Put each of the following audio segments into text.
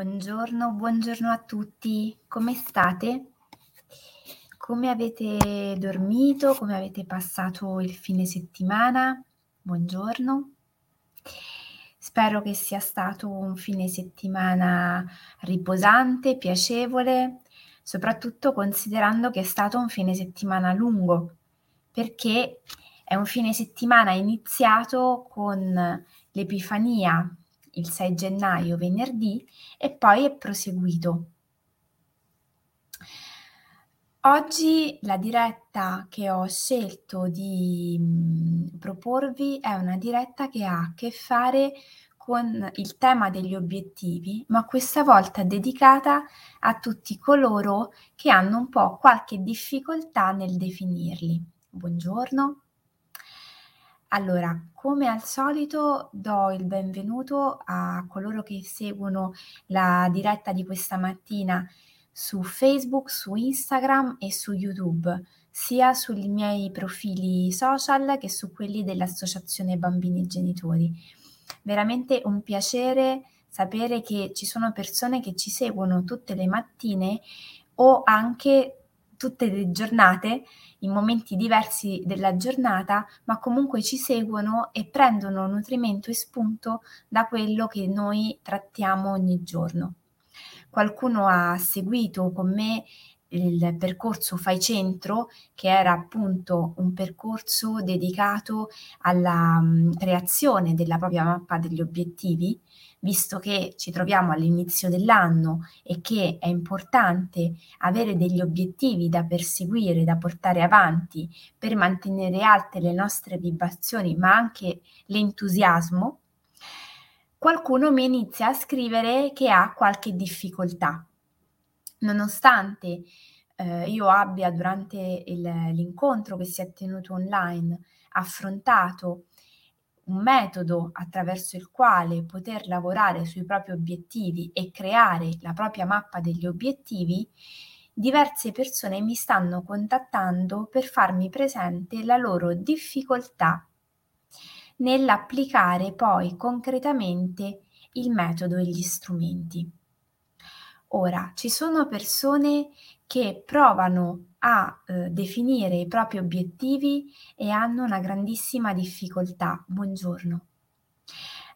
Buongiorno, buongiorno a tutti, come state? Come avete dormito? Come avete passato il fine settimana? Buongiorno, spero che sia stato un fine settimana riposante, piacevole, soprattutto considerando che è stato un fine settimana lungo, perché è un fine settimana iniziato con l'Epifania, il 6 gennaio, venerdì, e poi è proseguito. Oggi la diretta che ho scelto di proporvi è una diretta che ha a che fare con il tema degli obiettivi, ma questa volta dedicata a tutti coloro che hanno un po' qualche difficoltà nel definirli. Buongiorno. Allora, come al solito do il benvenuto a coloro che seguono la diretta di questa mattina su Facebook, su Instagram e su YouTube, sia sui miei profili social che su quelli dell'Associazione Bambini e Genitori. Veramente un piacere sapere che ci sono persone che ci seguono tutte le mattine o anche tutte le giornate, in momenti diversi della giornata, ma comunque ci seguono e prendono nutrimento e spunto da quello che noi trattiamo ogni giorno. Qualcuno ha seguito con me il percorso Fai Centro, che era appunto un percorso dedicato alla creazione della propria mappa degli obiettivi, visto che ci troviamo all'inizio dell'anno e che è importante avere degli obiettivi da perseguire, da portare avanti per mantenere alte le nostre vibrazioni, ma anche l'entusiasmo. Qualcuno mi inizia a scrivere che ha qualche difficoltà. Nonostante io abbia durante l'incontro che si è tenuto online affrontato un metodo attraverso il quale poter lavorare sui propri obiettivi e creare la propria mappa degli obiettivi, diverse persone mi stanno contattando per farmi presente la loro difficoltà nell'applicare poi concretamente il metodo e gli strumenti. Ora, ci sono persone che provano a definire i propri obiettivi e hanno una grandissima difficoltà. Buongiorno.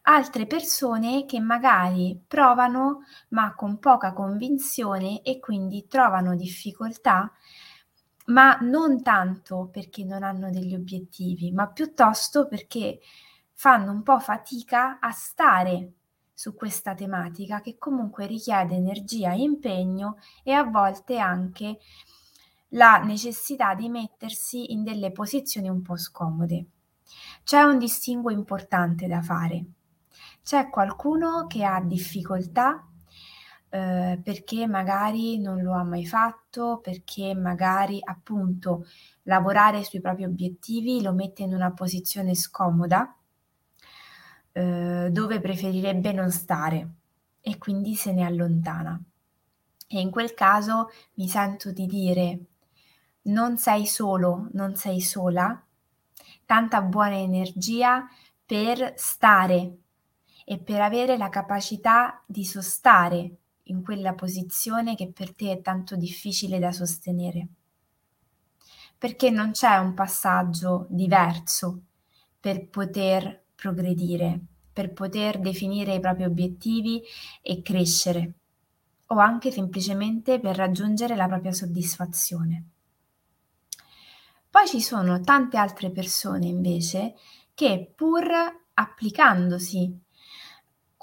Altre persone che magari provano ma con poca convinzione e quindi trovano difficoltà, ma non tanto perché non hanno degli obiettivi, ma piuttosto perché fanno un po' fatica a stare su questa tematica che comunque richiede energia e impegno e a volte anche la necessità di mettersi in delle posizioni un po' scomode. C'è un distinguo importante da fare. C'è qualcuno che ha difficoltà perché magari non lo ha mai fatto, perché magari appunto lavorare sui propri obiettivi lo mette in una posizione scomoda, dove preferirebbe non stare e quindi se ne allontana. E in quel caso mi sento di dire: non sei solo, non sei sola, tanta buona energia per stare e per avere la capacità di sostare in quella posizione che per te è tanto difficile da sostenere, perché non c'è un passaggio diverso per poter progredire, per poter definire i propri obiettivi e crescere, o anche semplicemente per raggiungere la propria soddisfazione. Poi ci sono tante altre persone invece che, pur applicandosi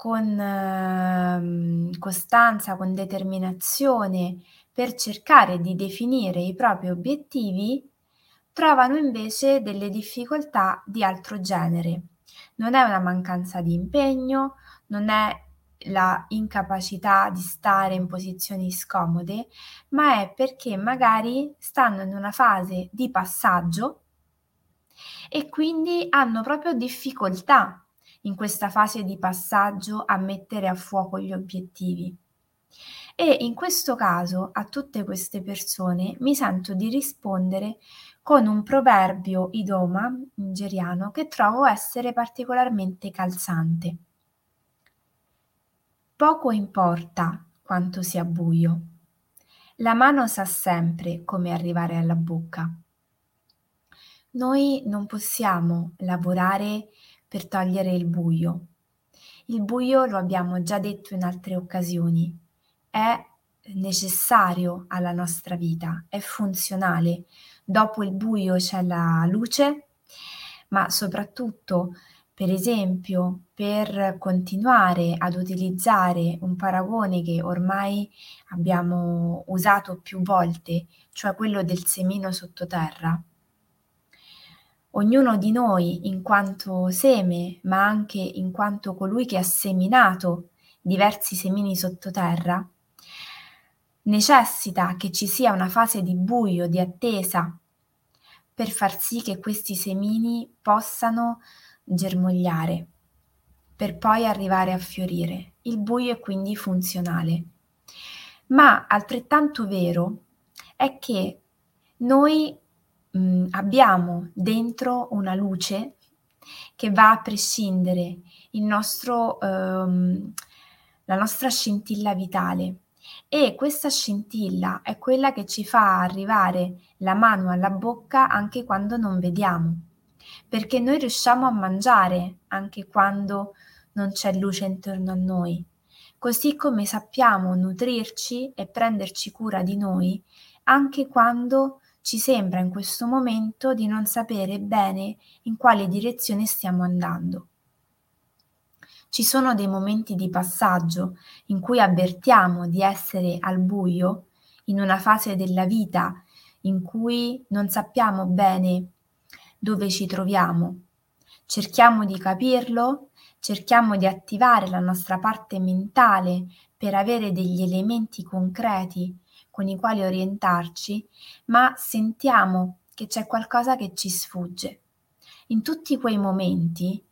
con costanza, con determinazione per cercare di definire i propri obiettivi, trovano invece delle difficoltà di altro genere. Non è una mancanza di impegno, non è la incapacità di stare in posizioni scomode, ma è perché magari stanno in una fase di passaggio e quindi hanno proprio difficoltà in questa fase di passaggio a mettere a fuoco gli obiettivi. E in questo caso a tutte queste persone mi sento di rispondere con un proverbio idoma nigeriano che trovo essere particolarmente calzante. Poco importa quanto sia buio, la mano sa sempre come arrivare alla bocca. Noi non possiamo lavorare per togliere il buio. Il buio, lo abbiamo già detto in altre occasioni, è necessario alla nostra vita, è funzionale. Dopo il buio c'è la luce, ma soprattutto, per esempio, per continuare ad utilizzare un paragone che ormai abbiamo usato più volte, cioè quello del semino sottoterra, ognuno di noi, in quanto seme, ma anche in quanto colui che ha seminato diversi semini sottoterra, necessita che ci sia una fase di buio, di attesa, per far sì che questi semini possano germogliare, per poi arrivare a fiorire. Il buio è quindi funzionale. Ma altrettanto vero è che noi abbiamo dentro una luce che va a prescindere il nostro, la nostra scintilla vitale, e questa scintilla è quella che ci fa arrivare la mano alla bocca anche quando non vediamo, perché noi riusciamo a mangiare anche quando non c'è luce intorno a noi, così come sappiamo nutrirci e prenderci cura di noi anche quando ci sembra in questo momento di non sapere bene in quale direzione stiamo andando. Ci sono dei momenti di passaggio in cui avvertiamo di essere al buio, in una fase della vita in cui non sappiamo bene dove ci troviamo. Cerchiamo di capirlo, cerchiamo di attivare la nostra parte mentale per avere degli elementi concreti con i quali orientarci, ma sentiamo che c'è qualcosa che ci sfugge. In tutti quei momenti,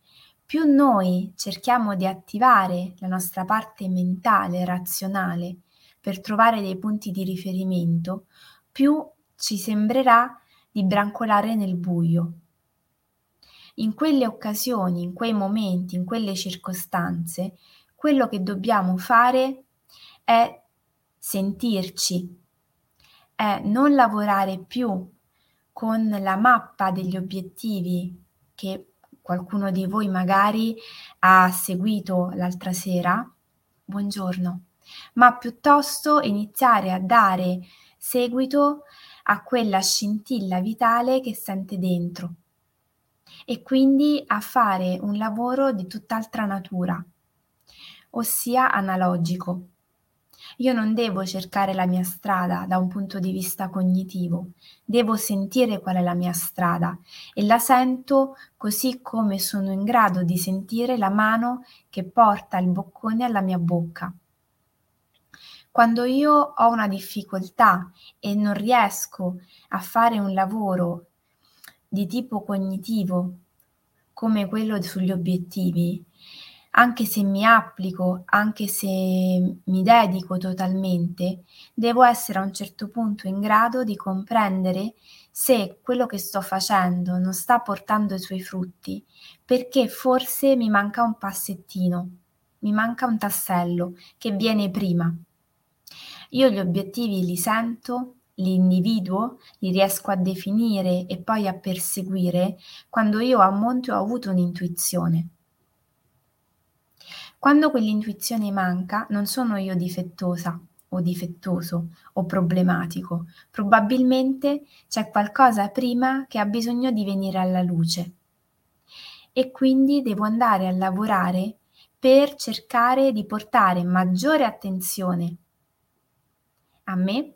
più noi cerchiamo di attivare la nostra parte mentale, razionale, per trovare dei punti di riferimento, più ci sembrerà di brancolare nel buio. In quelle occasioni, in quei momenti, in quelle circostanze, quello che dobbiamo fare è sentirci, è non lavorare più con la mappa degli obiettivi che qualcuno di voi magari ha seguito l'altra sera, buongiorno, ma piuttosto iniziare a dare seguito a quella scintilla vitale che sente dentro, e quindi a fare un lavoro di tutt'altra natura, ossia analogico. Io non devo cercare la mia strada da un punto di vista cognitivo, devo sentire qual è la mia strada, e la sento così come sono in grado di sentire la mano che porta il boccone alla mia bocca. Quando io ho una difficoltà e non riesco a fare un lavoro di tipo cognitivo come quello sugli obiettivi, anche se mi applico, anche se mi dedico totalmente, devo essere a un certo punto in grado di comprendere se quello che sto facendo non sta portando i suoi frutti, perché forse mi manca un passettino, mi manca un tassello che viene prima. Io gli obiettivi li sento, li individuo, li riesco a definire e poi a perseguire quando io a monte ho avuto un'intuizione. Quando quell'intuizione manca, non sono io difettosa o difettoso o problematico, probabilmente c'è qualcosa prima che ha bisogno di venire alla luce, e quindi devo andare a lavorare per cercare di portare maggiore attenzione a me,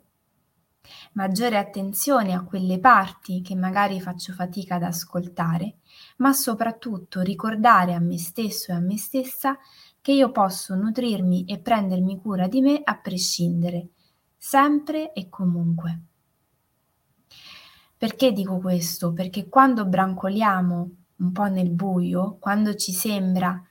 maggiore attenzione a quelle parti che magari faccio fatica ad ascoltare, ma soprattutto ricordare a me stesso e a me stessa che io posso nutrirmi e prendermi cura di me a prescindere, sempre e comunque. Perché dico questo? Perché quando brancoliamo un po' nel buio, quando ci sembra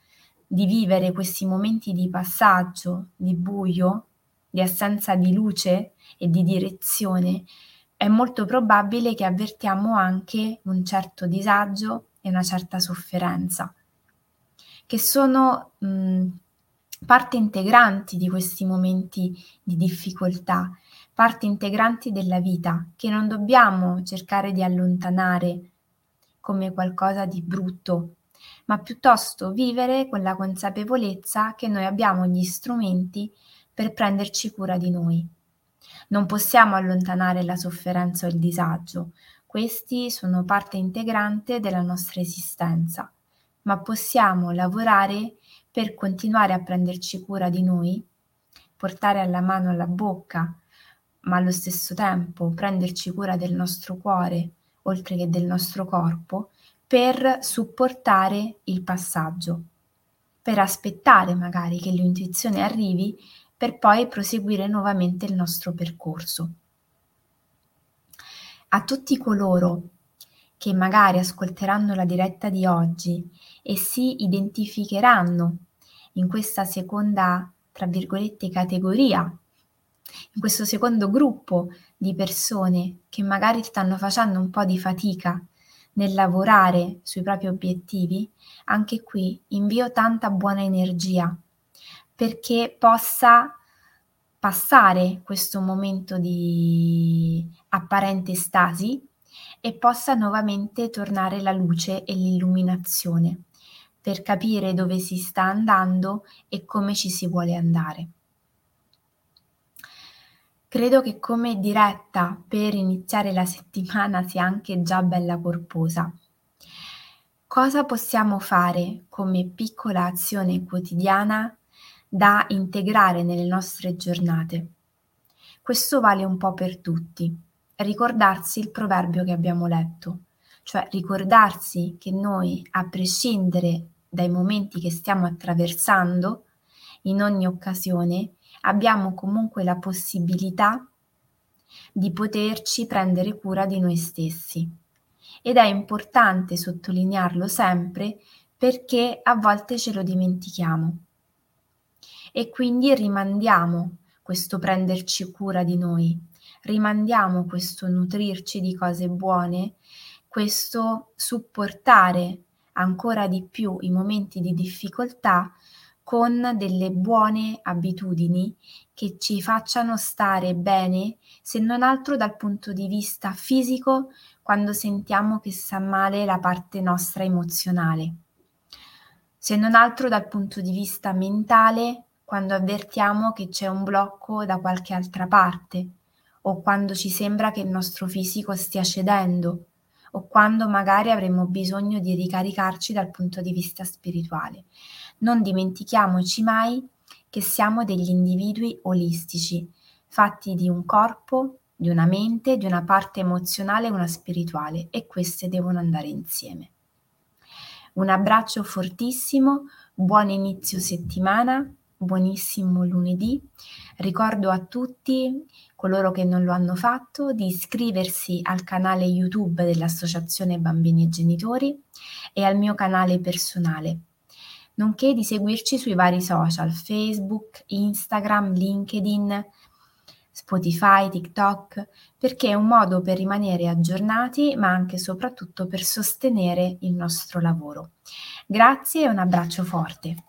di vivere questi momenti di passaggio, di buio, di assenza di luce e di direzione, è molto probabile che avvertiamo anche un certo disagio e una certa sofferenza, che sono parte integranti di questi momenti di difficoltà, parte integranti della vita, che non dobbiamo cercare di allontanare come qualcosa di brutto, ma piuttosto vivere con la consapevolezza che noi abbiamo gli strumenti per prenderci cura di noi. Non possiamo allontanare la sofferenza o il disagio, questi sono parte integrante della nostra esistenza, ma possiamo lavorare per continuare a prenderci cura di noi, portare alla mano alla bocca, ma allo stesso tempo prenderci cura del nostro cuore, oltre che del nostro corpo, per supportare il passaggio, per aspettare magari che l'intuizione arrivi per poi proseguire nuovamente il nostro percorso. A tutti coloro che magari ascolteranno la diretta di oggi e si identificheranno in questa seconda, tra virgolette, categoria, in questo secondo gruppo di persone che magari stanno facendo un po' di fatica nel lavorare sui propri obiettivi, anche qui invio tanta buona energia perché possa passare questo momento di apparente stasi e possa nuovamente tornare la luce e l'illuminazione per capire dove si sta andando e come ci si vuole andare. Credo che come diretta per iniziare la settimana sia anche già bella corposa. Cosa possiamo fare come piccola azione quotidiana da integrare nelle nostre giornate? Questo vale un po' per tutti. Ricordarsi il proverbio che abbiamo letto, cioè ricordarsi che noi, a prescindere dai momenti che stiamo attraversando, in ogni occasione, abbiamo comunque la possibilità di poterci prendere cura di noi stessi ed è importante sottolinearlo sempre perché a volte ce lo dimentichiamo e quindi rimandiamo questo prenderci cura di noi, rimandiamo questo nutrirci di cose buone, questo supportare ancora di più i momenti di difficoltà con delle buone abitudini che ci facciano stare bene, se non altro dal punto di vista fisico, quando sentiamo che sta male la parte nostra emozionale, se non altro dal punto di vista mentale, quando avvertiamo che c'è un blocco da qualche altra parte, o quando ci sembra che il nostro fisico stia cedendo, o quando magari avremo bisogno di ricaricarci dal punto di vista spirituale. Non dimentichiamoci mai che siamo degli individui olistici, fatti di un corpo, di una mente, di una parte emozionale e una spirituale, e queste devono andare insieme. Un abbraccio fortissimo, buon inizio settimana, buonissimo lunedì. Ricordo a tutti coloro che non lo hanno fatto di iscriversi al canale YouTube dell'Associazione Bambini e Genitori e al mio canale personale, nonché di seguirci sui vari social, Facebook, Instagram, LinkedIn, Spotify, TikTok, perché è un modo per rimanere aggiornati, ma anche e soprattutto per sostenere il nostro lavoro. Grazie e un abbraccio forte.